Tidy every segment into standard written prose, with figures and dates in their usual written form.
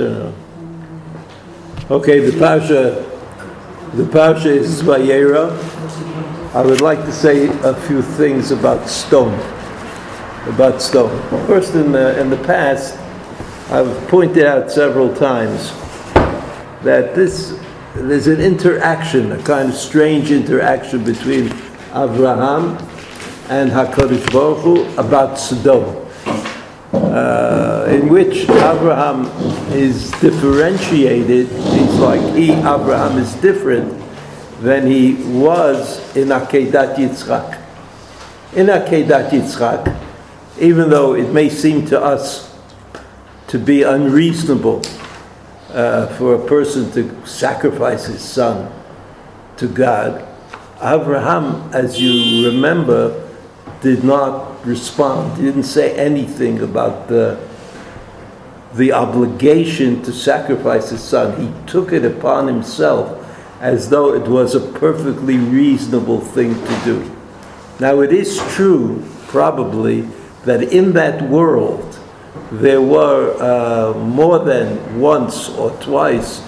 Okay, the parsha is Vayera. I would like to say a few things about stone. First, in the past, I've pointed out several times that there's an interaction, a kind of strange interaction between Avraham and HaKadosh Baruch Hu about Sodom. In which Abraham is differentiated, Abraham is different than he was in Akedat Yitzchak. In Akedat Yitzchak, even though it may seem to us to be unreasonable for a person to sacrifice his son to God, Abraham, as you remember, did not respond. He didn't say anything about the obligation to sacrifice his son. He took it upon himself as though it was a perfectly reasonable thing to do. Now, it is true, probably, that in that world there were more than once or twice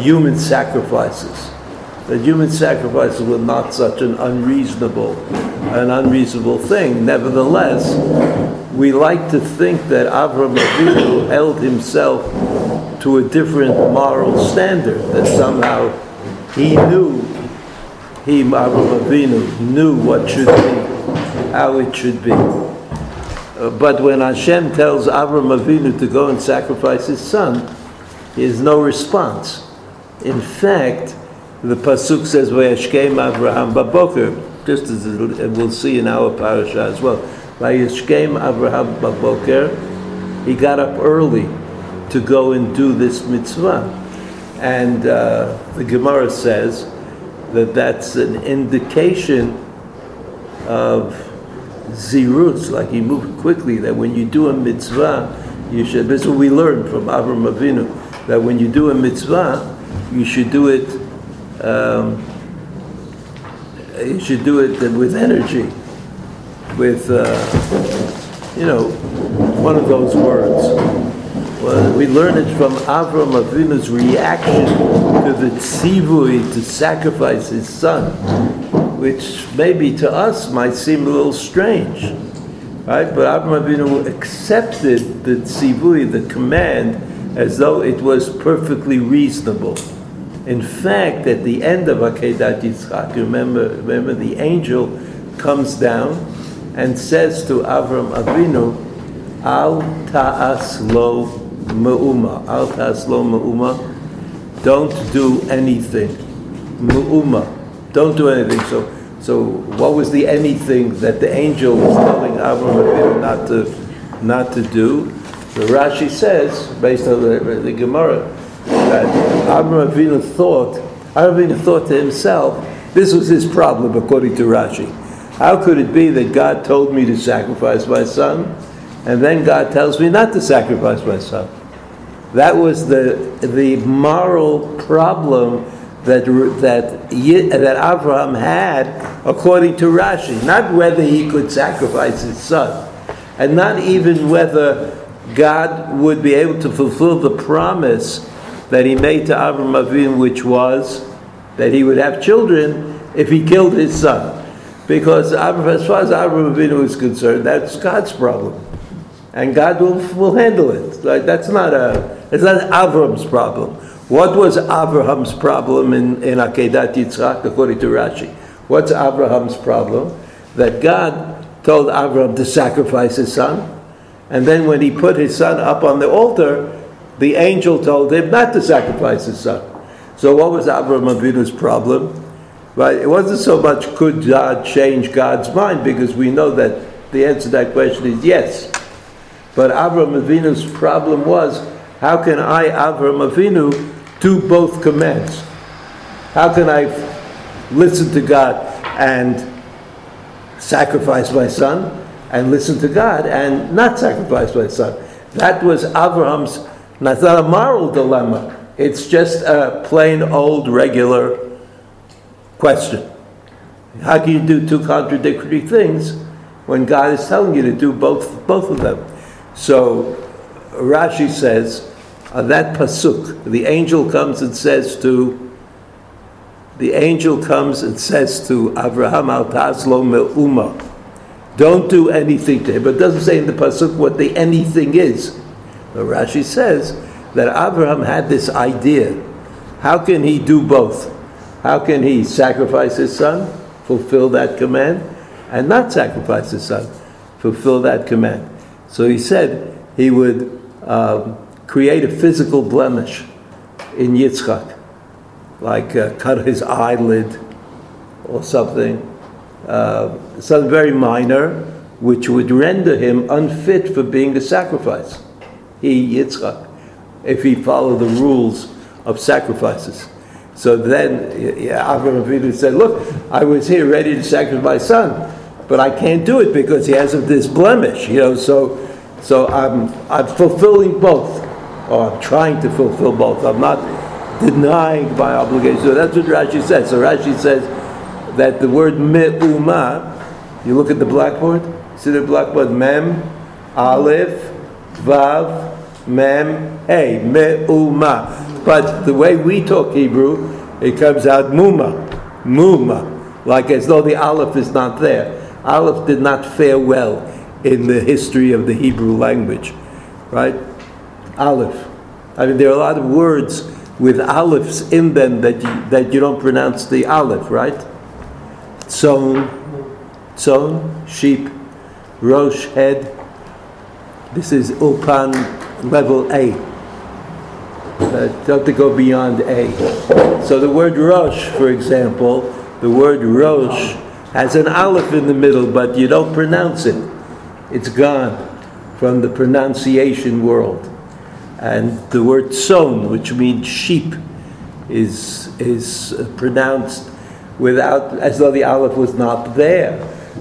human sacrifices. That human sacrifices were not such an unreasonable thing. Nevertheless, we like to think that Avraham Avinu held himself to a different moral standard, that somehow Avraham Avinu knew what should be, how it should be. But when Hashem tells Avraham Avinu to go and sacrifice his son, he has no response. In fact, the pasuk says, "Vayashkem Avraham baboker," just as we'll see in our parasha as well. Vayashkem Avraham baboker, he got up early to go and do this mitzvah, and the Gemara says that that's an indication of ziruz, like he moved quickly. That when you do a mitzvah, you should. This is what we learned from Avraham Avinu, that when you do a mitzvah, you should do it. You should do it with energy, with one of those words. Well, we learn it from Avraham Avinu's reaction to the tzivui to sacrifice his son, which maybe to us might seem a little strange, right? But Avraham Avinu accepted the tzivui, the command, as though it was perfectly reasonable. In fact, at the end of Akedat Yitzchak, remember the angel comes down and says to Avraham Avinu, "Al ta'as lo me'uma, al ta'as lo me'uma, don't do anything, me'uma, don't do anything." So what was the anything that the angel was telling Avraham Avinu not to do? The Rashi says, based on the Gemara, that Avraham Avinu thought to himself, this was his problem according to Rashi. How could it be that God told me to sacrifice my son, and then God tells me not to sacrifice my son? That was the moral problem that Avraham had according to Rashi. Not whether he could sacrifice his son, and not even whether God would be able to fulfill the promise that he made to Avraham Avinu, which was that he would have children if he killed his son. Because as far as Avraham Avinu is concerned, that's God's problem. And God will handle it. Like, that's not Avraham's problem. What was Avraham's problem in Akedat Yitzchak, according to Rashi? What's Avraham's problem? That God told Avraham to sacrifice his son, and then when he put his son up on the altar, the angel told him not to sacrifice his son. So what was Avraham Avinu's problem? Right? It wasn't so much could God change God's mind, because we know that the answer to that question is yes. But Avraham Avinu's problem was, how can I, Avraham Avinu, do both commands? How can I listen to God and sacrifice my son, and listen to God and not sacrifice my son? That was Avraham's. That's not a moral dilemma. It's just a plain old regular question. How can you do two contradictory things when God is telling you to do both of them? So Rashi says on that pasuk, the angel comes and says to Avraham, al ta'aslo me'uma. Don't do anything to him. But it doesn't say in the pasuk what the anything is. But Rashi says that Avraham had this idea. How can he do both? How can he sacrifice his son, fulfill that command, and not sacrifice his son, fulfill that command? So he said he would create a physical blemish in Yitzchak, like cut his eyelid or something. Something very minor, which would render him unfit for being a sacrifice. He, Yitzchak, if he followed the rules of sacrifices. So then Avraham Avinu said, look, I was here ready to sacrifice my son, but I can't do it because he has this blemish, so I'm fulfilling both, or I'm trying to fulfill both. I'm not denying my obligation. So that's what Rashi says. So Rashi says that the word me'uma, you look at the blackboard, see the blackboard, mem, aleph, vav, mem, hey, me'uma. But the way we talk Hebrew, it comes out muma, muma, like as though the aleph is not there. Aleph did not fare well in the history of the Hebrew language, right? Aleph. I mean, there are a lot of words with alephs in them that you don't pronounce the aleph, right? Tzon, sheep, rosh, head. This is Ulpan level A. Don't have to go beyond A. So the word rosh, for example, the word rosh has an aleph in the middle, but you don't pronounce it. It's gone from the pronunciation world. And the word tzon, which means sheep, is pronounced without, as though the aleph was not there.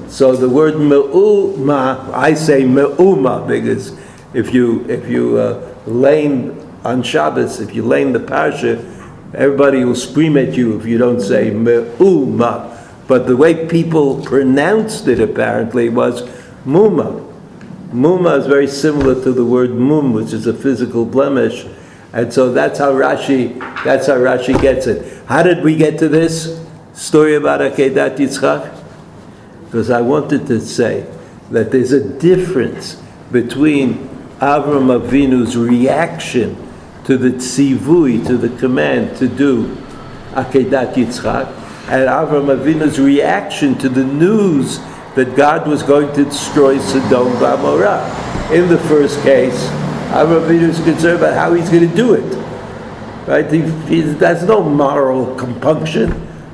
So the word me'uma, I say me'uma because if you lane on Shabbos, if you lane the parsha, everybody will scream at you if you don't say me'uma. But the way people pronounced it apparently was muma. Muma is very similar to the word mum, which is a physical blemish, and so that's how Rashi gets it. How did we get to this story about Akedat Yitzchak? Because I wanted to say that there's a difference between Avram Avinu's reaction to the tzivui, to the command to do Akedat Yitzchak, and Avram Avinu's reaction to the news that God was going to destroy Sodom and Gomorrah. In the first case, Avram Avinu is concerned about how he's going to do it. Right? That's no moral compunction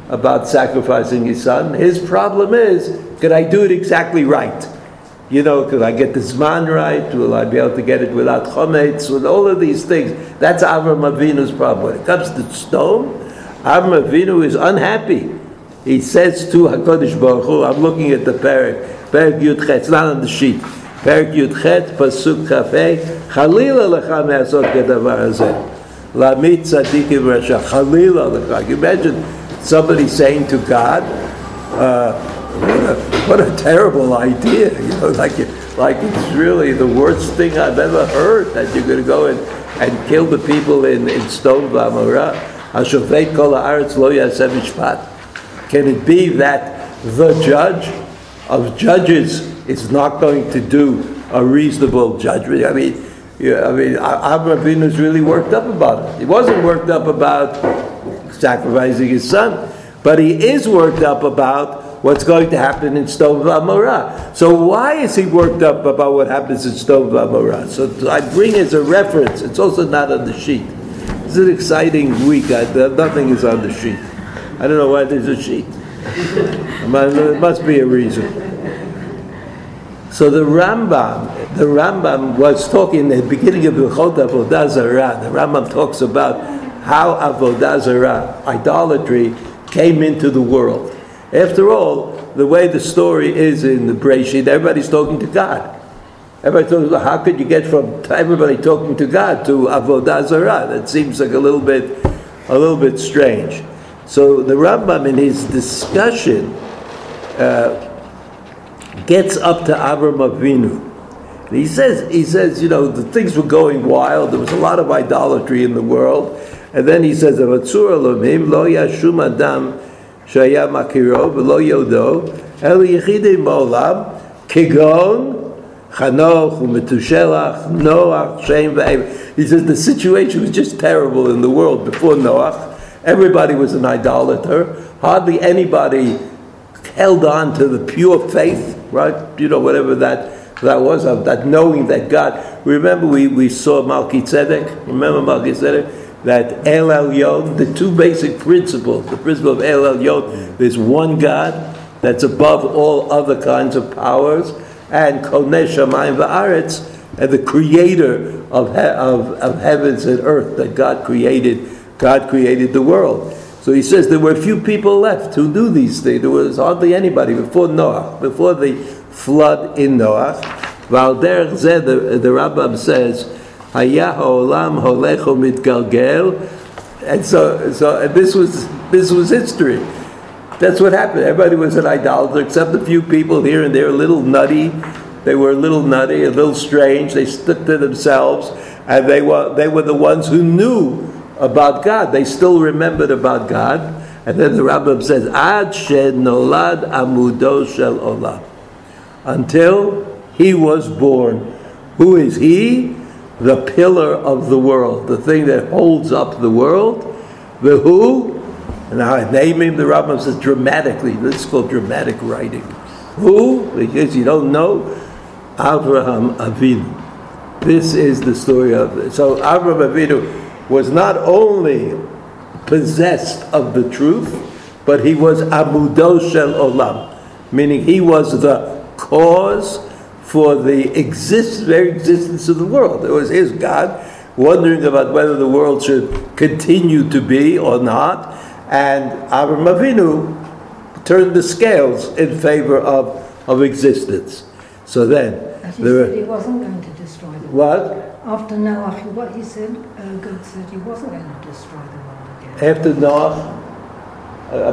about sacrificing his son. His problem is, could I do it exactly right? Could I get the Zman right? Will I be able to get it without Chometz? With all of these things. That's Avram Avinu's problem. When it comes to Sodom, Avram Avinu is unhappy. He says to HaKadosh Baruch Hu, I'm looking at the Perek Yud Chet, it's not on the sheet. Perek Yud Chet, Pasuk Chafei, Chalila lecha me'asot kedavar hazeh, lamit tzadikim rasha, Chalila lecha. You imagine somebody saying to God, what a terrible idea! Like it's really the worst thing I've ever heard that you're going to go and kill the people in Sodom and Gomorrah. Hashofet kol ha'aretz lo yaseh mishpat. Can it be that the judge of judges is not going to do a reasonable judgment? I mean, Avraham Avinu was really worked up about it. He wasn't worked up about sacrificing his son, but he is worked up about what's going to happen in Sodom and Gomorrah. So why is he worked up about what happens in Sodom and Gomorrah? So I bring as a reference, it's also not on the sheet. It's an exciting week, nothing is on the sheet. I don't know why there's a sheet. There must be a reason. So the Rambam was talking at the beginning of Hilchot Avodah Zarah. The Rambam talks about how Avodah Zarah, idolatry, came into the world. After all, the way the story is in the Bereshit, everybody's talking to God. How could you get from everybody talking to God to Avodah Zarah? That seems like a little bit strange. So the Rambam, in his discussion, gets up to Avraham Avinu. And he says, you know, the things were going wild. There was a lot of idolatry in the world. And then he says, he says the situation was just terrible in the world before Noach. Everybody was an idolater. Hardly anybody held on to the pure faith, right? You know, whatever that was, of that knowing that God. Remember, we saw Malki Tzedek. Remember Malki Tzedek? That El Elyon, the two basic principles, the principle of El Elyon, there's one God that's above all other kinds of powers, and Koneh Shamayim Va'aretz, and the creator of heavens and earth, that God created. God created the world. So he says there were few people left who knew these things. There was hardly anybody before Noah, before the flood in Noah. Valder Zed, the Rambam says, Hayah Olam Holecho Mitgalgel, and so and this was history. That's what happened. Everybody was an idolater except a few people here and there, a little nutty, a little strange. They stuck to themselves, and they were the ones who knew about God. They still remembered about God. And then the Rambam says, Ad she'nolad amudo shel olam, until he was born. Who is he? The pillar of the world, the thing that holds up the world. The who? And I name him, the Rambam says, dramatically. This is called dramatic writing. Who? Because you don't know. Avraham Avinu. This is the story of... So Avraham Avinu was not only possessed of the truth, but he was Amudo Shel Olam, meaning he was the cause for the very existence of the world. It was his God wondering about whether the world should continue to be or not, and Avraham Avinu turned the scales in favor of existence. So then... As he said, he wasn't going to destroy the world. What? After Noach, what he said, God said he wasn't going to destroy the world again. After Noach,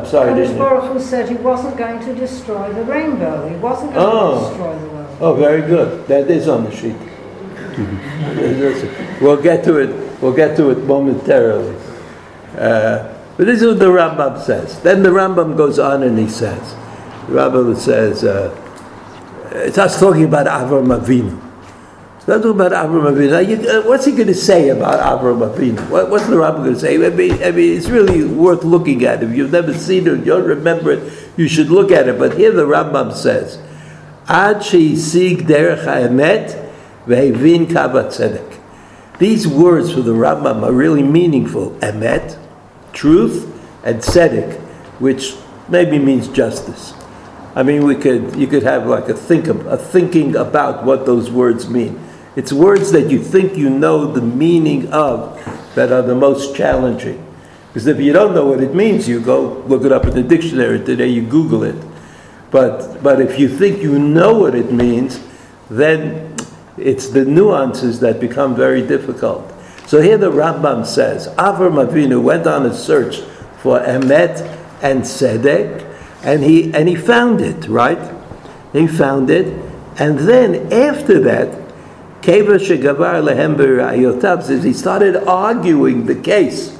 I'm sorry, didn't he? Baruch Hu said he wasn't going to destroy the rainbow. He wasn't going to destroy the world. Oh, very good. That is on the sheet. We'll get to it momentarily. But this is what the Rambam says. Then the Rambam goes on and he says, the Rambam says, it's us talking about Avraham Avinu. Not talking about Avraham Avinu. What's he going to say about Avraham Avinu? What's the Rambam going to say? I mean, it's really worth looking at. If you've never seen it, you don't remember it, you should look at it. But here the Rambam says, Ad she'hisig derech ha'emet vehevin kav hatzedek. These words for the Rambam are really meaningful. Emet, truth, and tzedek, which maybe means justice. I mean, you could have like a thinking about what those words mean. It's words that you think you know the meaning of that are the most challenging. Because if you don't know what it means, you go look it up in the dictionary today, you Google it. But if you think you know what it means, then it's the nuances that become very difficult. So here the Rambam says, Avraham Avinu went on a search for Emet and Tzedek, and he found it, right? He found it. And then after that, says he started arguing the case.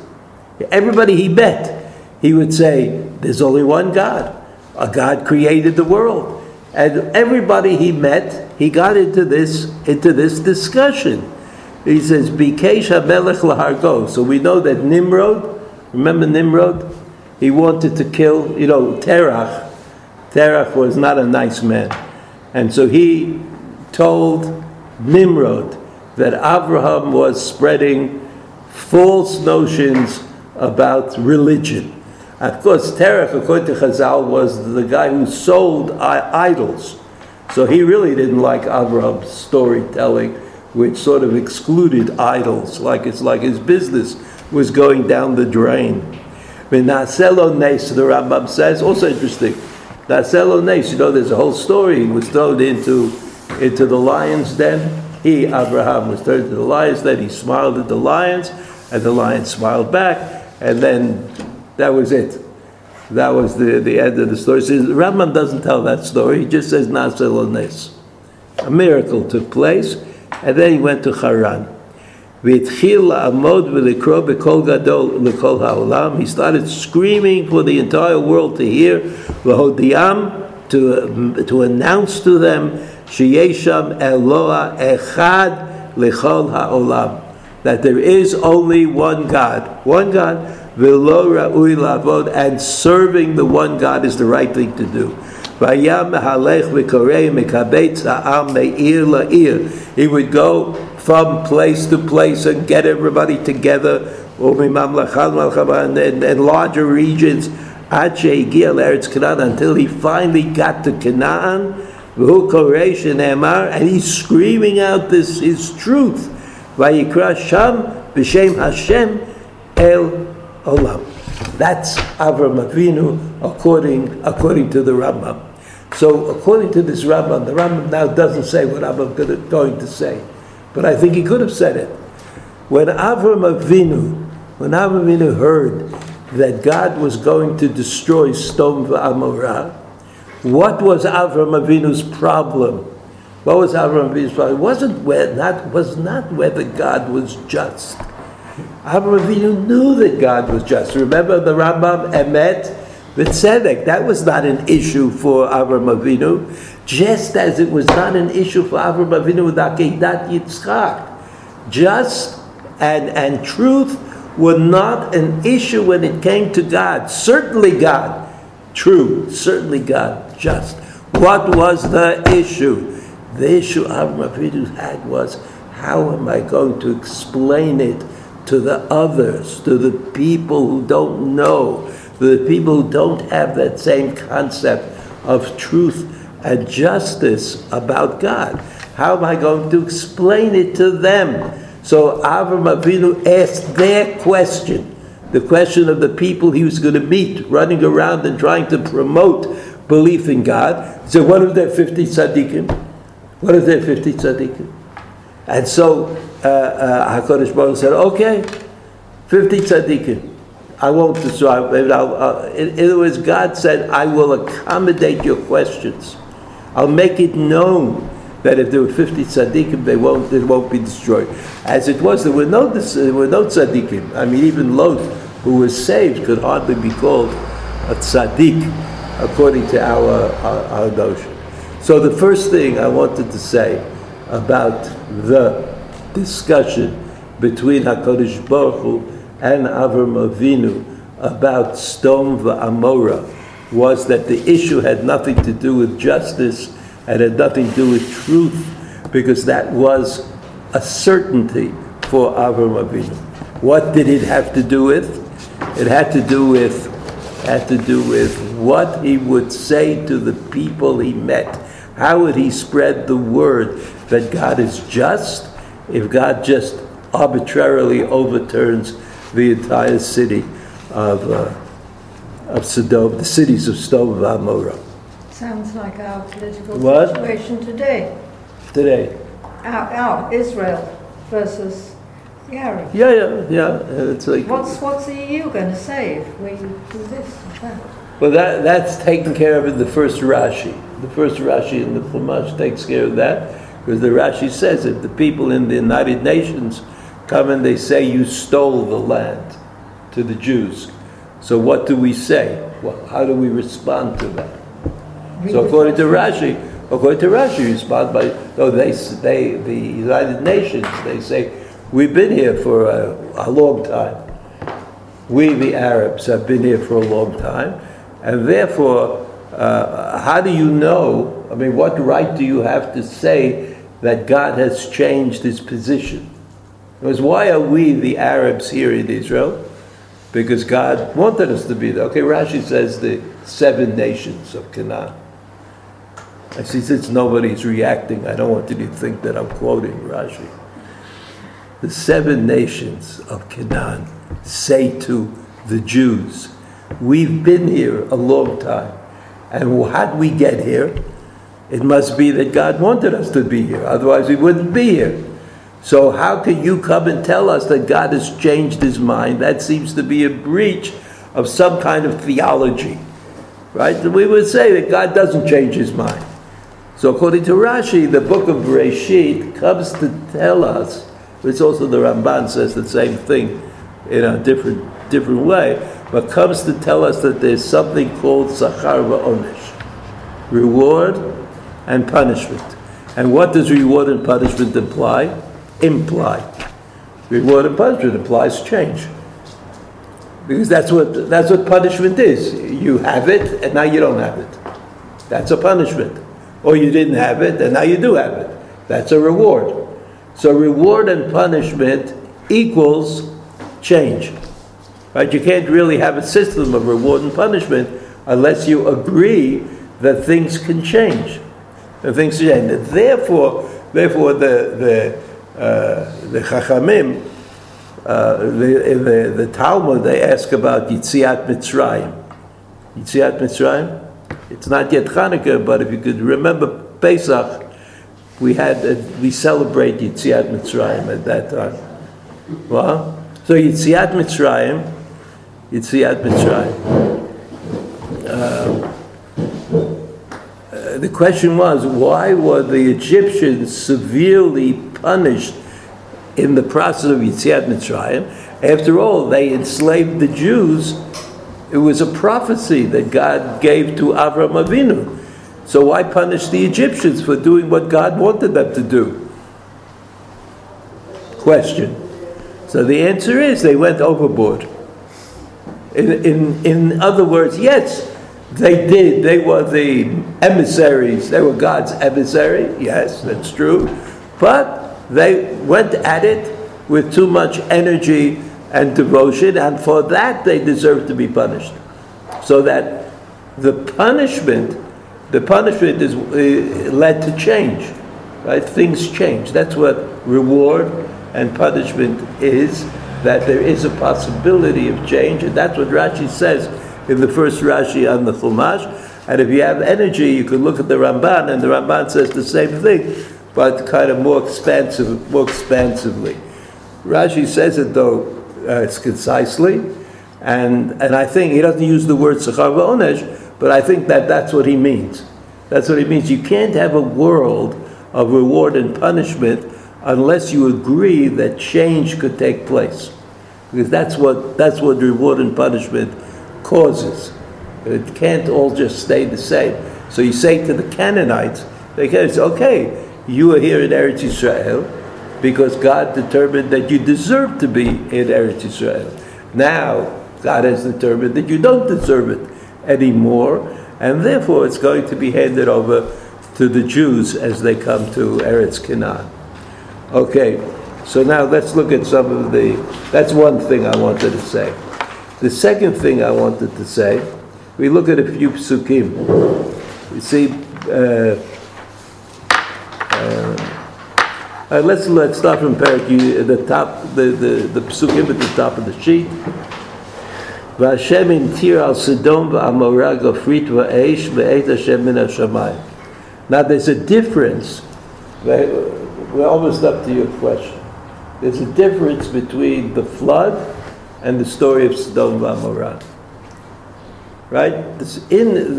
Everybody he met, he would say, there's only one God. A God created the world. And everybody he met, he got into this discussion. He says, so we know that Nimrod, remember Nimrod? He wanted to kill, you know, Terach. Terach was not a nice man. And so he told Nimrod that Avraham was spreading false notions about religion. Of course, Terach, according to Chazal, was the guy who sold idols. So he really didn't like Avraham's storytelling, which sort of excluded idols, like his business was going down the drain. Naselo Nes, the Rambam says, also interesting. Naselo Nes, you know, there's a whole story. He was thrown into the lion's den. He, Avraham, was thrown into the lion's den. He smiled at the lions, and the lions smiled back. And then that was it. That was the end of the story. So the Rambam doesn't tell that story. He just says Naselo Nes. A miracle took place, and then he went to Haran. He started screaming for the entire world to hear, to announce to them, that there is only one God, and serving the one God is the right thing to do. He would go from place to place and get everybody together in larger regions until he finally got to Canaan, and he's screaming out this his truth. That's Avram Avinu according to the Rambam. So according to this Rambam, the Rambam now doesn't say what I'm going to say, but I think he could have said it. When Avram Avinu heard that God was going to destroy Sodom and Amorah, what was Avram Avinu's problem? What was Avram Avinu's problem? It was not whether God was just. Avram Avinu knew that God was just. Remember the Rambam, Emet V'Tzedek. That was not an issue for Avram Avinu, just as it was not an issue for Avram Avinu with Akedat Yitzchak. Just and truth were not an issue when it came to God. Certainly God true, certainly God just. What was the issue? The issue Avram Avinu had was, how am I going to explain it to the others, to the people who don't know, to the people who don't have that same concept of truth and justice about God? How am I going to explain it to them? So Avram Avinu asked their question, the question of the people he was going to meet, running around and trying to promote belief in God. He said, what if there are 50 tzaddikim? What if there are 50 tzaddikim? And so HaKadosh Baruch Hu said, okay, 50 tzaddikim. I won't describe it. In other words, God said, I will accommodate your questions. I'll make it known that if there were 50 tzaddikim, it won't be destroyed. As it was, there were no tzaddikim. I mean, even Lot, who was saved, could hardly be called a tzaddik, according to our notion. So the first thing I wanted to say about the discussion between HaKadosh Baruch Hu and Avram Avinu about Sodom v'Amorah was that the issue had nothing to do with justice and had nothing to do with truth, because that was a certainty for Avram Avinu. What did it have to do with? It had to do with what he would say to the people he met. How would he spread the word that God is just if God just arbitrarily overturns the entire city of Sodom, the cities of Sodom and Amorah? Sounds like our political situation today. Today. Our Israel versus the Arabs. Yeah. It's like, what's the EU going to say if we do this or that? Well, that's taken care of in the first Rashi. The first Rashi in the Chumash takes care of that, because the Rashi says if the people in the United Nations come and they say you stole the land to the Jews, so what do we say? Well, how do we respond to that? So according to Rashi, respond by the United Nations. They say we've been here for a long time. We, the Arabs, have been here for a long time, and therefore, how do you know? I mean, what right do you have to say that God has changed His position? Because why are we, the Arabs, here in Israel? Because God wanted us to be there. Okay, Rashi says the 7 nations of Canaan. I see, since nobody's reacting, I don't want you to think that I'm quoting Rashi. The 7 nations of Canaan say to the Jews, we've been here a long time, and how'd we get here? It must be that God wanted us to be here, otherwise we wouldn't be here. So how can you come and tell us that God has changed His mind? That seems to be a breach of some kind of theology, right? We would say that God doesn't change His mind. So according to Rashi, the book of Bereshit comes to tell us, it's also the Ramban says the same thing in a different way, but comes to tell us that there's something called Sachar va'onesh, reward and punishment. And what does reward and punishment imply? Reward and punishment implies change. Because that's what punishment is. You have it, and now you don't have it. That's a punishment. Or you didn't have it, and now you do have it. That's a reward. So reward and punishment equals change. Right? You can't really have a system of reward and punishment unless you agree that things can change. And things change. And therefore, the Chachamim, the Talmud, they ask about Yitziat Mitzrayim. Yitziat Mitzrayim? It's not yet Hanukkah, but if you could remember Pesach, we celebrate Yitziat Mitzrayim at that time. Well, so Yitziat Mitzrayim. The question was, why were the Egyptians severely punished in the process of Yitziat Mitzrayim? After all, they enslaved the Jews. It was a prophecy that God gave to Avraham Avinu. So why punish the Egyptians for doing what God wanted them to do? Question. So the answer is they went overboard. In other words, yes, they did. They were the emissaries. They were God's emissary. Yes, that's true. But they went at it with too much energy and devotion, and for that they deserve to be punished. So that the punishment is led to change. Right? Things change. That's what reward and punishment is, that there is a possibility of change, and that's what Rashi says in the first Rashi on the Chumash. And if you have energy, you can look at the Ramban, and the Ramban says the same thing, but kind of more expansively. Rashi says it though, it's concisely, and I think he doesn't use the word Sachar va'onesh, but I think that's what he means. That's what he means. You can't have a world of reward and punishment unless you agree that change could take place, because that's what reward and punishment causes. It can't all just stay the same. So you say to the Canaanites, it's okay, you are here in Eretz Yisrael because God determined that you deserve to be in Eretz Yisrael. Now, God has determined that you don't deserve it anymore, and therefore it's going to be handed over to the Jews as they come to Eretz Canaan. Okay, so now let's look at some of the... That's one thing I wanted to say. The second thing I wanted to say, we look at a few psukim. You see... let's start from Perek, the top, the psukim at the top of the sheet. V'Hashem imtir al Sodom v'Amorah gofrit va'esh v'et Hashem min hashamayim. Now there's a difference. We're almost up to your question. There's a difference between the flood and the story of Sodom v'Amorah. Right? In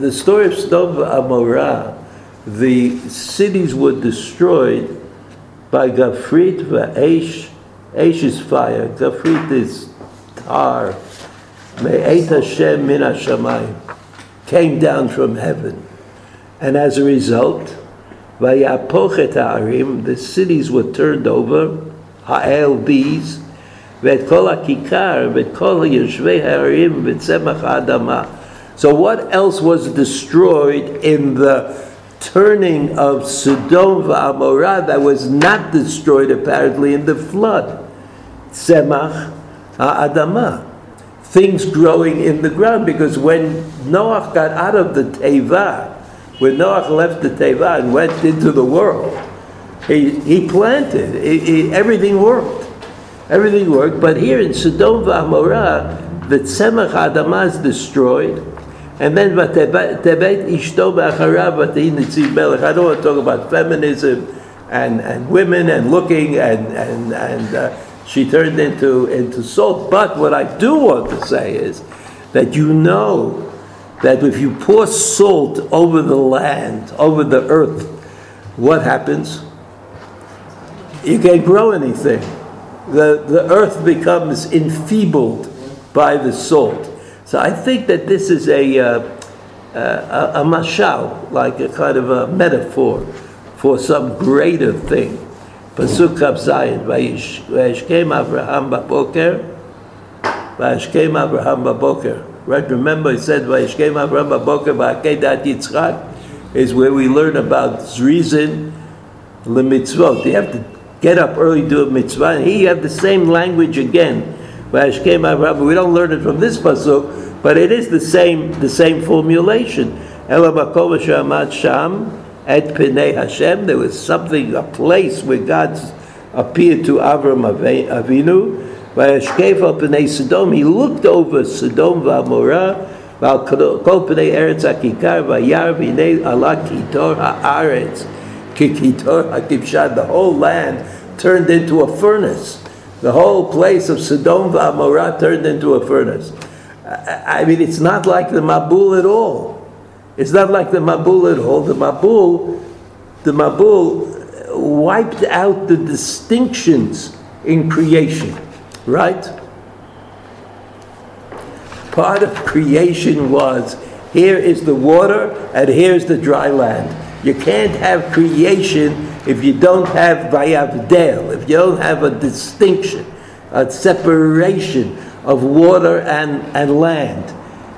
the story of Sodom v'Amorah, the cities were destroyed by Gafrit v'Esh. Esh is fire. Gafrit is tar. Me'et Hashem min Hashamayim, came down from heaven. And as a result, v'yapoch et ha'arim, the cities were turned over, ha'el bees, v'et kol ha'kikar, v'et kol ha'yeshvei ha'arim, v'tzemach ha'adama. So what else was destroyed in the turning of Sodom v'Amorah that was not destroyed apparently in the flood? Tzemach ha'adama, things growing in the ground, because when Noah got out of the Teva, when Noah left the Teva and went into the world, he planted. Everything worked, but here in Sodom v'Amorah, the Tzemach ha'adama is destroyed. And then, I don't want to talk about feminism and women and looking and she turned into salt. But what I do want to say is that that if you pour salt over the land, over the earth, what happens? You can't grow anything. The earth becomes enfeebled by the salt. So I think that this is a mashal, like a kind of a metaphor for some greater thing. Pasuk Kaf Zayin, Vayishkem Avraham Baboker. Right? Remember, it said Vayishkem Avraham Baboker Ba'akedat Yitzchak is where we learn about Zrizin L'mitzvot. You have to get up early, do a mitzvah. And here you have the same language again. Vayishkem Avraham. We don't learn it from this pasuk, but it is the same formulation. Ela B'kol She'amad Sham. At Pnei Hashem, there was something, a place where God appeared to Avram Avinu. Vayashkefal Pnei Sodom, he looked over Sodom V'Amorah, Val Kol Pnei Eretz HaKikar, Vayar V'nei Ala Kitor HaAretz, Kikitor HaKibshad. The whole land turned into a furnace. The whole place of Sodom V'Amorah turned into a furnace. I mean, it's not like the Mabul at all. It's not like the Mabul at all. The Mabul wiped out the distinctions in creation, right? Part of creation was, here is the water and here is the dry land. You can't have creation if you don't have Vayavdel, if you don't have a distinction, a separation of water and land.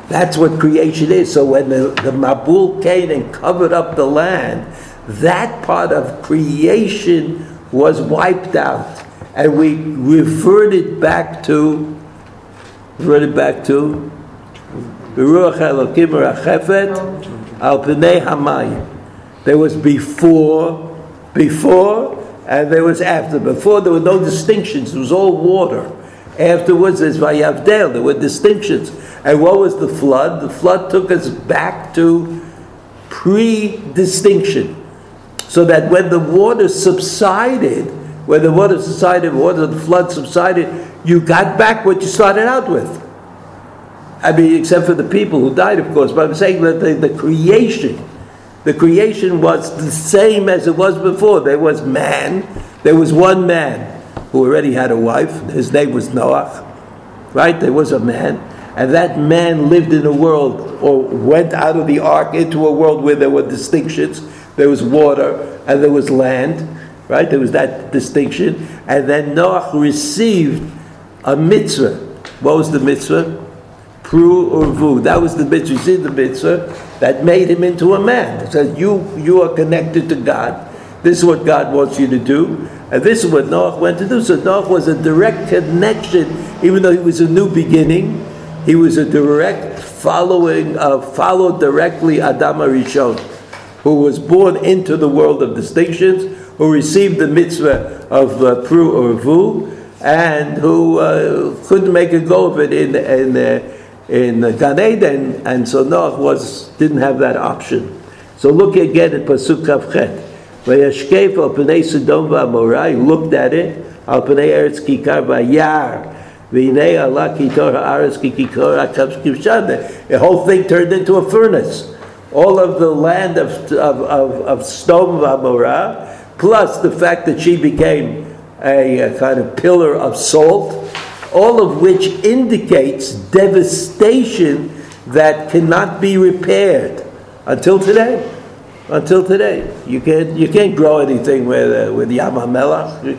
That's what creation is. So when the Mabul came and covered up the land, that part of creation was wiped out, and we reverted back to Ruach Elokim Merachefet al Pnei Hamayim. There was before, and there was after. Before there were no distinctions; it was all water. Afterwards, there's Vayavdel. There were distinctions. And what was the flood? The flood took us back to pre-distinction. So that when the water subsided, the flood subsided, you got back what you started out with. I mean, except for the people who died, of course. But I'm saying that the creation was the same as it was before. There was man. There was one man who already had a wife. His name was Noach. Right? There was a man. And that man lived in a world, or went out of the ark into a world where there were distinctions. There was water and there was land. Right? There was that distinction. And then Noach received a mitzvah. What was the mitzvah? Pru Urvu. That was the mitzvah. You see the mitzvah that made him into a man. It says, you are connected to God. This is what God wants you to do. And this is what Noach went to do. So Noach was a direct connection, even though he was a new beginning. He was a direct followed directly Adam HaRishon, who was born into the world of distinctions, who received the mitzvah of Pru Urvu, and who couldn't make a go of it in Gan Eden, and so Noach didn't have that option. So look again at Pasuk Kavchet. Vayashkef al Pnei Sodom V'Amorah, he looked at it, al Pnei Eretz Kikar Vayar, V'inei ala Kitor Ha'aretz Kikor HaKibshad. The whole thing turned into a furnace. All of the land of Sodom V'Amorah, plus the fact that she became a kind of pillar of salt, all of which indicates devastation that cannot be repaired until today. Until today, you can't grow anything with Yam HaMelach. You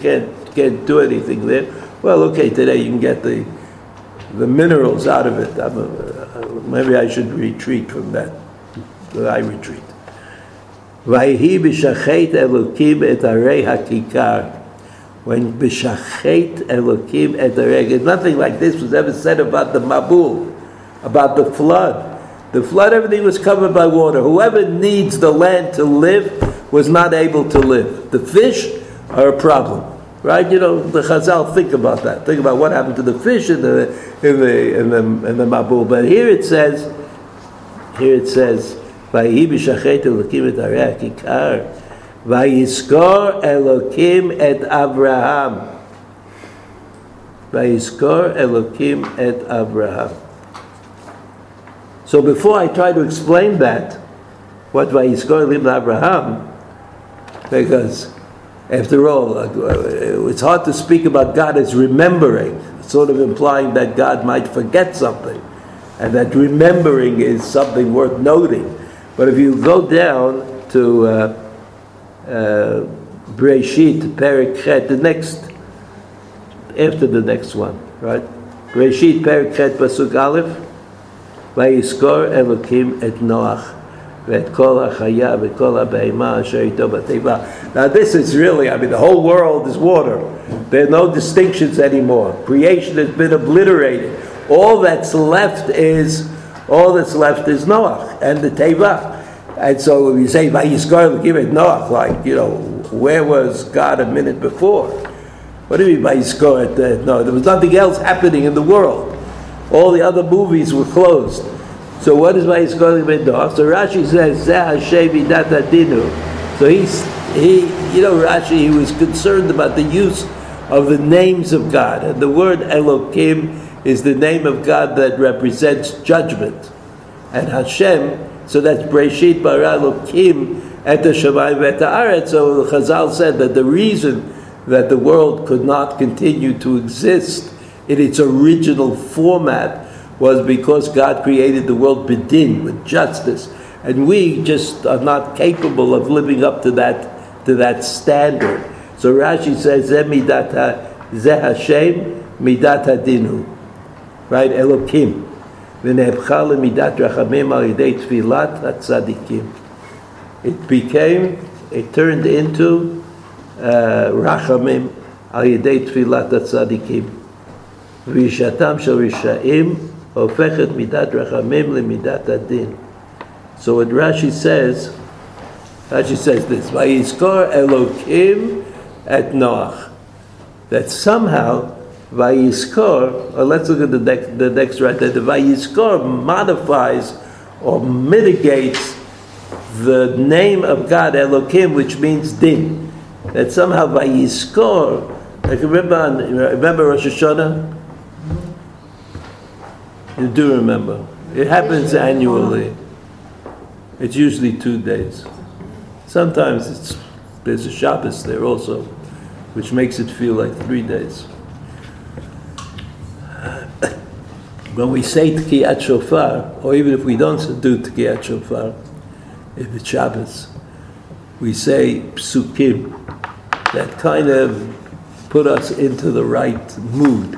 can't do anything there. Well, okay, today you can get the minerals out of it. Maybe I should retreat from that. I retreat. Vayhi b'shachet Elokim et arei hakikar. When b'shachet Elokim et arei, nothing like this was ever said about the Mabul, about the flood. The flood, everything was covered by water. Whoever needs the land to live was not able to live. The fish are a problem. Right? You know, the Chazal think about that. Think about what happened to the fish in the Mabul. But here it says, Vayhi b'shachet Elokim et arei hakikar, Vayizkor Elokim et Avraham. Vayizkor Elokim et Avraham. So before I try to explain that, what Vayizkor Libna Abraham, because after all, it's hard to speak about God as remembering, sort of implying that God might forget something, and that remembering is something worth noting. But if you go down to Bereshit, Perek Chet, the next, after the next one, right? Bereshit, Perek Chet, Pasuk Aleph, Vayizkor Elokim et Noach. Now this is really, the whole world is water. There are no distinctions anymore. Creation has been obliterated. All that's left is Noach and the Teva. And so when you say, Vayizkor give it Noach, where was God a minute before? What do you mean Vayizkor? No, there was nothing else happening in the world. All the other movies were closed. So what is Vayizkor Noach? So Rashi says, Zeh Hashem midat adinu. So he was concerned about the use of the names of God. And the word Elokim is the name of God that represents judgment. And Hashem, so that's Breshit bara Elokim et hashamayim v'et haaretz. So Chazal said that the reason that the world could not continue to exist in its original format was because God created the world bidin, with justice, and we just are not capable of living up to that standard. So Rashi says, "Zeh midat zeh Hashem midat hadinu," right? Elokim v'nehepcha midat rachamim al yedei tfilat hatzadikim. It turned into rachamim al yedei tfilat hatzadikim. V'yishatam shel rishaim. So what Rashi says this, Vayizkor Elokim et Noach. That somehow Vayizkor, let's look at the next right there, the Vayizkor modifies or mitigates the name of God, Elokim, which means Din. That somehow Vayizkor, like remember Rosh Hashanah? You do remember. It happens annually. It's usually 2 days. Sometimes there's a Shabbos there also, which makes it feel like 3 days. When we say Tkiyat Shofar, or even if we don't do Tkiyat Shofar, if it's Shabbos, we say Psukim, that kind of put us into the right mood.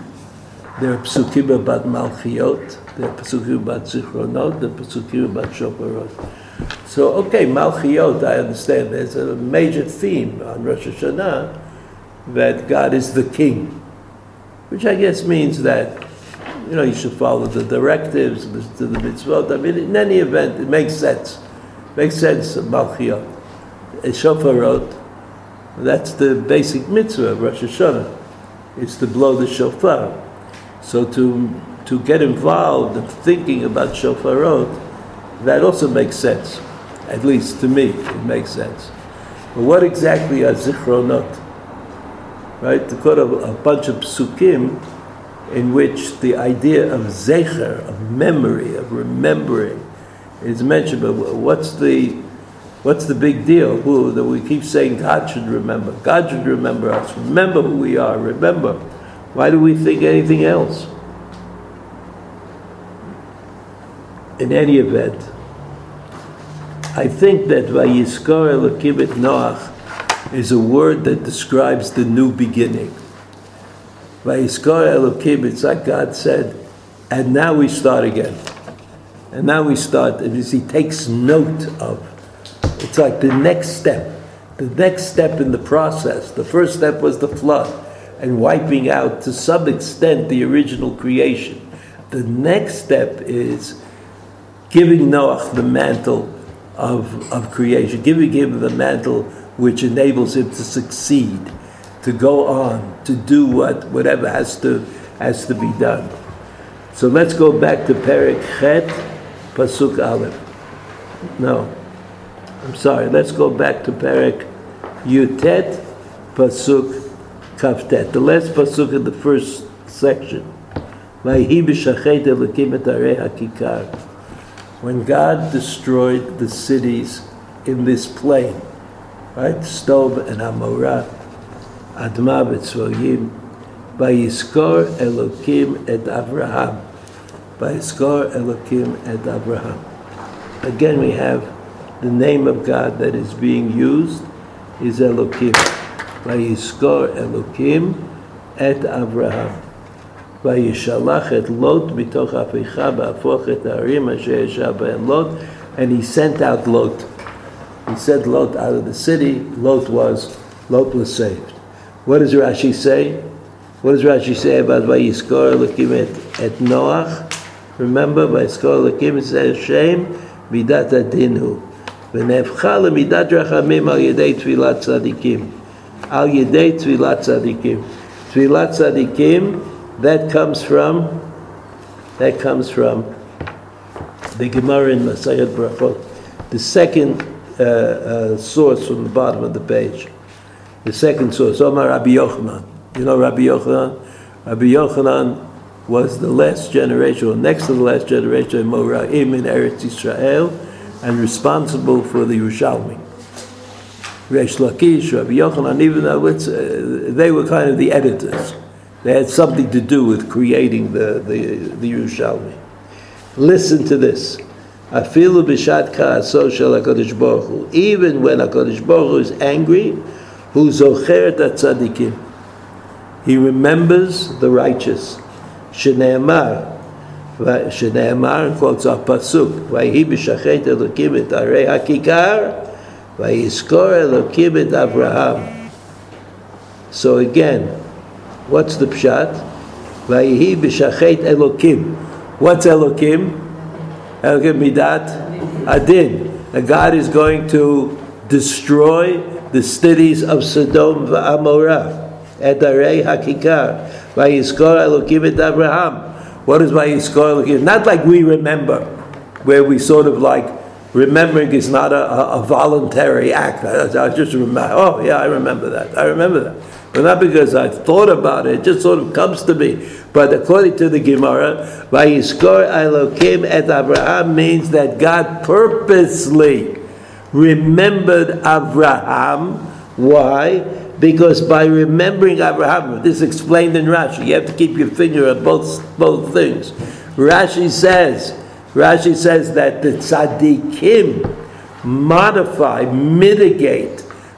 There are psukim about malchiyot, there are psukim about zichronot, there are psukim about shoparot. So, okay, malchiyot, I understand. There's a major theme on Rosh Hashanah that God is the king, which I guess means that, you should follow the directives to the mitzvot. In any event, it makes sense. Makes sense, malchiyot. Shoparot, that's the basic mitzvah of Rosh Hashanah. It's to blow the shofar. So to get involved in thinking about shofarot, that also makes sense. At least to me, it makes sense. But what exactly are zichronot? Right? To quote a bunch of psukim in which the idea of zecher, of memory, of remembering, is mentioned. But what's the big deal? That we keep saying God should remember. God should remember us. Remember who we are. Remember. Why do we think anything else? In any event, I think that Vayizkor Elokim et Noach is a word that describes the new beginning. Vayizkor Elokim, it's like God said, and now we start again. And now we start, because he takes note of. It's like the next step. The next step in the process. The first step was the flood and wiping out, to some extent, the original creation. The next step is giving Noach the mantle of creation, giving him the mantle which enables him to succeed, to go on, to do whatever has to be done. So let's go back to Perek Chet, Pasuk Aleph. No, I'm sorry. Let's go back to Perek Yutet, Pasuk Kaftet, the last pasuk in the first section. when God destroyed the cities in this plain, right? Stob and Amorat, Adma v'Tzvoyim, Vayiskor Elokim et Avraham. Vayiskor Elokim et Avraham. Again, we have the name of God that is being used is Elokim. Vayiskor Elokim et Avraham. Vayishalach et Lot mitoch haficha ba'afoch et ha'arim asher yashav behem Lot. And he sent out Lot. He sent Lot out of the city. Lot was saved. What does Rashi say? What does Rashi say about Vayiskor Elokim et Noach? Remember, Vayiskor Elokim says Shem midat adinu v'nefcha l'midat rachamim al yedei tvilat tzadikim. Al yedei tvilat tzadikim. Tvilat tzadikim, that comes from the Gemara in Masayat Brachot, the second source from the bottom of the page. The second source, Omar Rabbi Yochanan. You know Rabbi Yochanan? Rabbi Yochanan was the last generation, or next to the last generation, of Moraim in Eretz Yisrael, and responsible for the Yerushalmi. Reish Lakish, Rabbi Yochanan, even though they were kind of the editors. They had something to do with creating the Yerushalmi. Listen to this. Afilu b'shat ka'aso shel HaKadosh Baruch Hu. Even when HaKadosh Baruch Hu is angry, Hu zocher et hatzadikim. He remembers the righteous. Shene'emar quotes our pasuk. Vayhi b'shachet Elokim et arei hakikar. Vayiskor Elokim et Avraham. So again, what's the pshat? Vayhi b'shachet Elokim. What's Elokim? Elokim midat adin. God is going to destroy the cities of Sodom v'Amorah et arei hakikar. Vayiskor Elokim et Avraham. What is Vayiskor Elokim? Not like we remember, where we sort of like, remembering is not a voluntary act. I just remember, oh yeah, I remember that. But not because I thought about it just sort of comes to me. But according to the Gemara, Vayiskor Elokim et Avraham means that God purposely remembered Avraham. Why? Because by remembering Avraham, this is explained in Rashi. You have to keep your finger on both things. Rashi says that the tzaddikim mitigate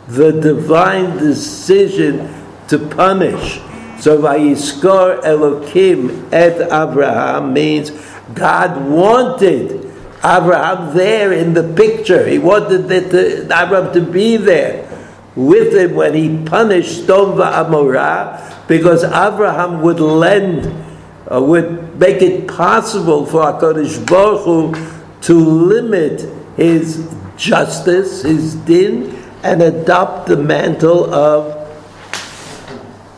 the divine decision to punish. So Vayiskor Elokim et Avraham means God wanted Avraham there in the picture. He wanted Avraham to be there with him when he punished Sodom v'Amorah, because Avraham would make it possible for HaKadosh Baruch Hu to limit his justice, his din, and adopt the mantle of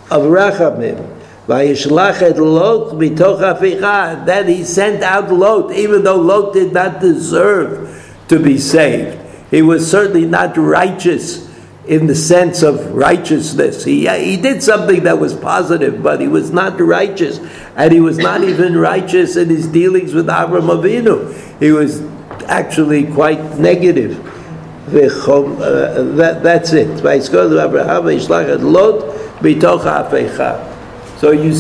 Rachamim. Vayishlach et Lot mitoch haficha. Then he sent out Lot, even though Lot did not deserve to be saved. He was certainly not righteous in the sense of righteousness. He did something that was positive, but he was not righteous. And he was not even righteous in his dealings with Avraham Avinu. He was actually quite negative. That's it. So you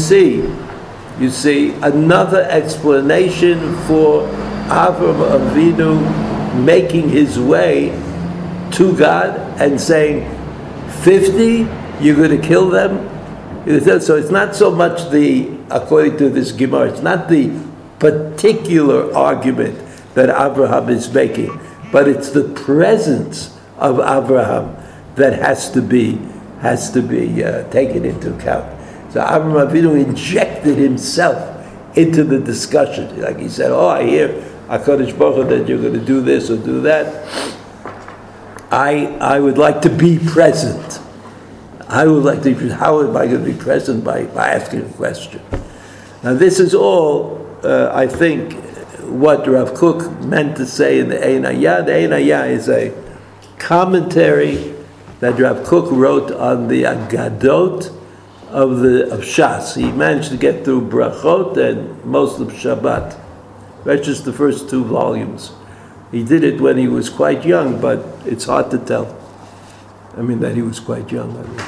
see another explanation for Avraham Avinu making his way to God and saying, 50, you're going to kill them? So it's not so much according to this Gemara, it's not the particular argument that Avraham is making, but it's the presence of Avraham that has to be taken into account. So Avraham Avinu injected himself into the discussion. Like he said, oh, I hear HaKadosh Baruch Hu that you're going to do this or do that. I would like to be present. How am I going to be present by asking a question? Now this is all, I think, what Rav Kook meant to say in the Einayah. The Einayah is a commentary that Rav Kook wrote on the Agadot of Shas. He managed to get through Brachot and most of Shabbat Registered the first two volumes. He did it when he was quite young, but it's hard to tell. I mean, that he was quite young. I mean.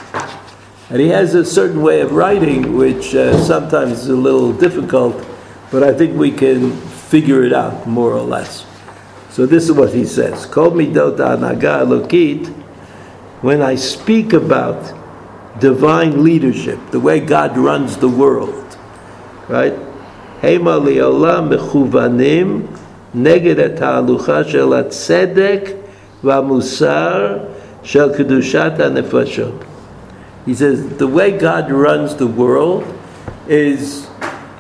And he has a certain way of writing, which sometimes is a little difficult, but I think we can figure it out, more or less. So this is what he says. Kol midot ha'anaga elokit, when I speak about divine leadership, the way God runs the world, right? Heima li'olam mechuvanim neged ha'ta'alucha shel hatzedek va'musar shel kedushat ha'nefashot. He says, the way God runs the world is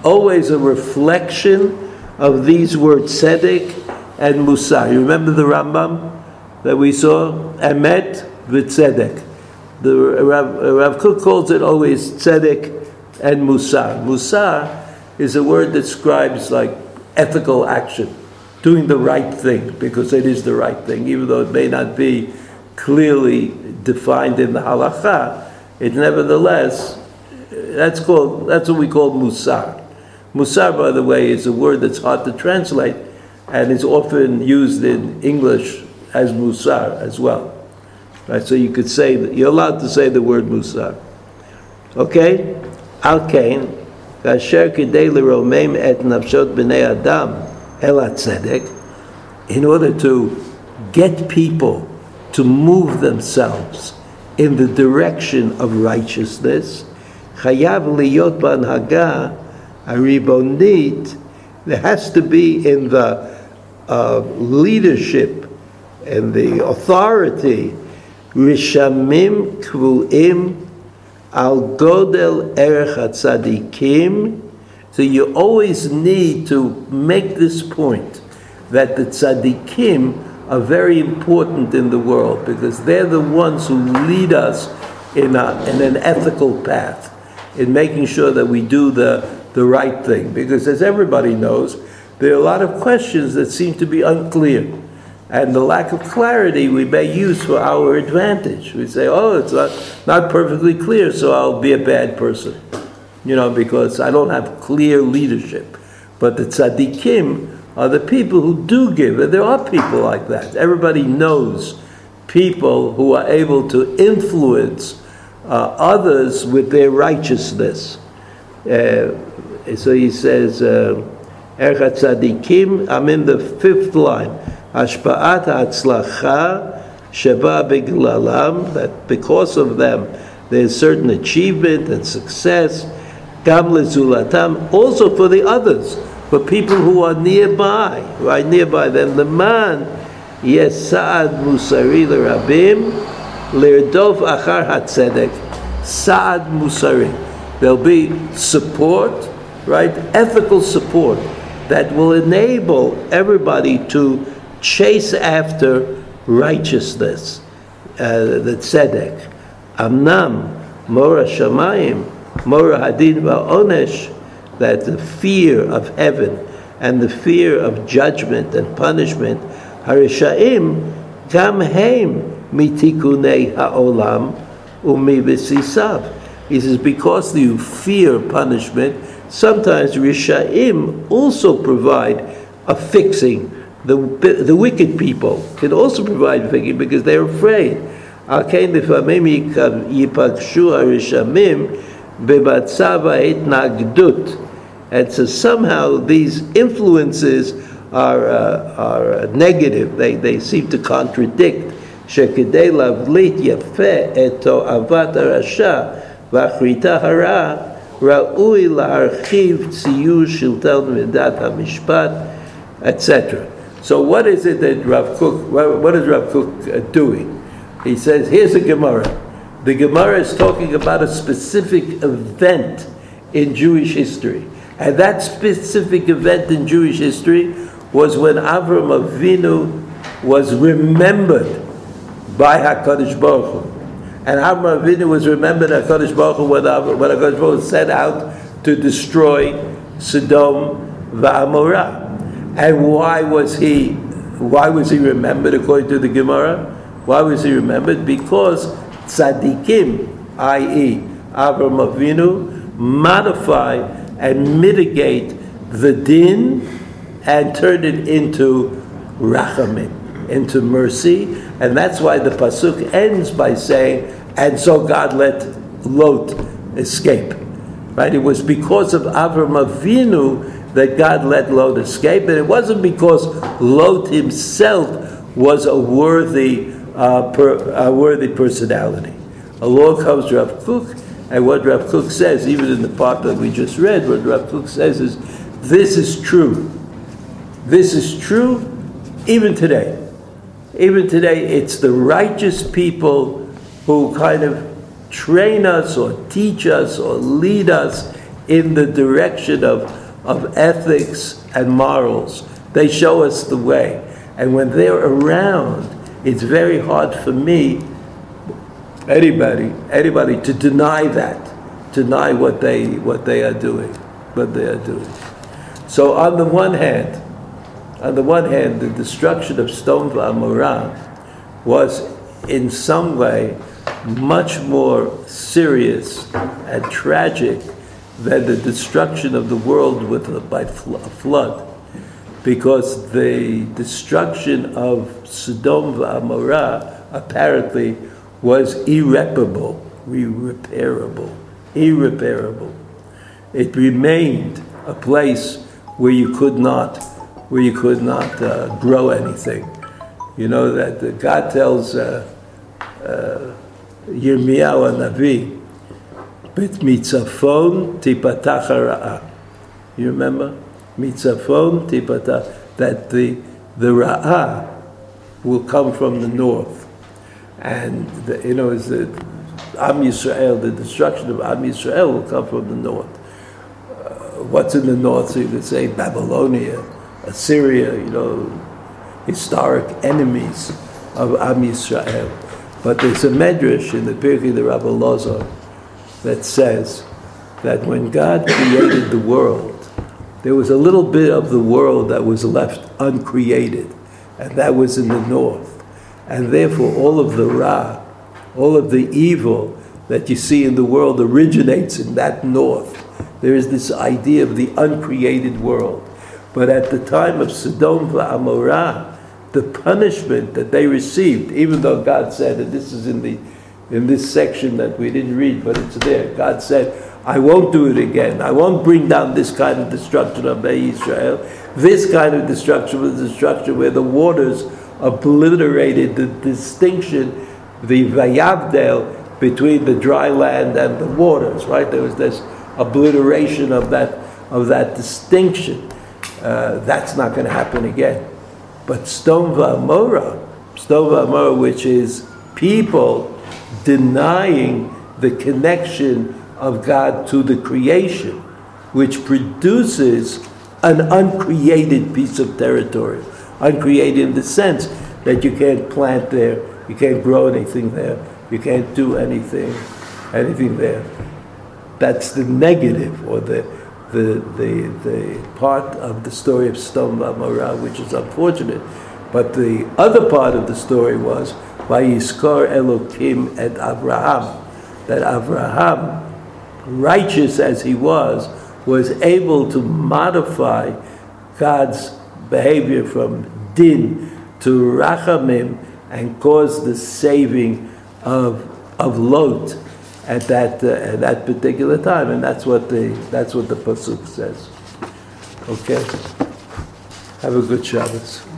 always a reflection of these words, tzedek and musar. You remember the Rambam that we saw? Emet v'tzedek. The Rav Kook calls it always tzedek and musar. Musar is a word that describes like ethical action, doing the right thing, because it is the right thing, even though it may not be clearly defined in the halakha. It nevertheless, that's what we call musar. Musar, by the way, is a word that's hard to translate, and is often used in English as musar as well. Right, so you could say that you're allowed to say the word musar. Okay, al kain kasher kidei l'romem et nafshot bnei adam el hatzedek, in order to get people to move themselves in the direction of righteousness, chayav liyot b'anhaga haribonit. There has to be in the leadership and the authority rishamim kvuim al godel erech hatzadikim. So you always need to make this point that the tzadikim are very important in the world, because they're the ones who lead us in an ethical path, in making sure that we do the right thing. Because as everybody knows, there are a lot of questions that seem to be unclear. And the lack of clarity we may use for our advantage. We say, oh, it's not perfectly clear, so I'll be a bad person. You know, because I don't have clear leadership. But the tzaddikim are the people who do give. And there are people like that. Everybody knows people who are able to influence others with their righteousness. So he says, Erech HaTzadikim, I'm in the fifth line. Hashpa'at ha'atzlacha sheba b'glalam, that because of them there's certain achievement and success. Gam lezulatam, also for the others, for people who are nearby, right nearby them. The man, yes, sa'ad musari l'rabim, l'irdov achar hatzedek, sa'ad musari. There'll be support, right, ethical support that will enable everybody to chase after righteousness, the tzedek. Amnam, mora shamayim, mora hadin va'onesh, that the fear of heaven and the fear of judgment and punishment, harishaim gam heim mitikunei ha'olam umivisisav. He says, because you fear punishment, sometimes rishaim also provide a fixing. The wicked people can also provide fixing because they're afraid. And so somehow these influences are negative. They seem to contradict. V'achrita hara ra'ui la'archiv tziyur shilton v'dat ha'mishpat, etc. So what is it that Rav Kook, what is Rav Kook doing? He says, here's a Gemara. The Gemara is talking about a specific event in Jewish history. And that specific event in Jewish history was when Avram Avinu was remembered by HaKadosh Baruch Hu. And Avram Avinu was remembered at HaKadosh Baruch Hu when HaKadosh Baruch Hu set out to destroy Sodom v'Amorah. And why was he remembered according to the Gemara? Why was he remembered? Because tzaddikim, i.e. Avram Avinu, modify and mitigate the din and turn it into rachamim, into mercy. And that's why the pasuk ends by saying, and so God let Lot escape. Right? It was because of Avraham Avinu that God let Lot escape, and it wasn't because Lot himself was a worthy personality. Along comes Rav Kook, and what Rav Kook says, even in the part that we just read, what Rav Kook says is, this is true. This is true even today. Even today, it's the righteous people who kind of train us or teach us or lead us in the direction of ethics and morals. They show us the way. And when they're around, it's very hard for me, anybody to deny what they are doing. So on the one hand, the destruction of Sodom and Gomorrah was in some way much more serious and tragic than the destruction of the world by flood, because the destruction of Sodom and Gomorrah apparently was irreparable. It remained a place where you could not grow anything. You know that God tells Yirmiyahu Navi, "Bit mitzafon tipatach haraah." You remember mitzafon tipatach, that the ra'ah will come from the north, and is the Am Yisrael, the destruction of Am Yisrael will come from the north. What's in the north? So you could say Babylonia, Assyria, historic enemies of Am Yisrael. But there's a medrash in the Pirkei of the Rabbi Elazar that says that when God created the world, there was a little bit of the world that was left uncreated, and that was in the north. And therefore all of the Ra, all of the evil that you see in the world originates in that north. There is this idea of the uncreated world. But at the time of Sodom and Gomorrah, the punishment that they received, even though God said, and this is in this section that we didn't read, but it's there, God said, I won't do it again. I won't bring down this kind of destruction on Israel. This kind of destruction was destruction where the waters obliterated the distinction, the vayavdel, between the dry land and the waters, right? There was this obliteration of that distinction. That's not going to happen again. But Sodom and Gomorrah, which is people denying the connection of God to the creation, which produces an uncreated piece of territory. Uncreated in the sense that you can't plant there, you can't grow anything there, you can't do anything there. That's the negative, or the part of the story of Sodom and Gomorrah, which is unfortunate. But the other part of the story was Vayizkor Elokim et Avraham, that Avraham, righteous as he was able to modify God's behavior from din to rachamim and cause the saving of Lot at that particular time, and that's what the pasuk says. Okay. Have a good Shabbos.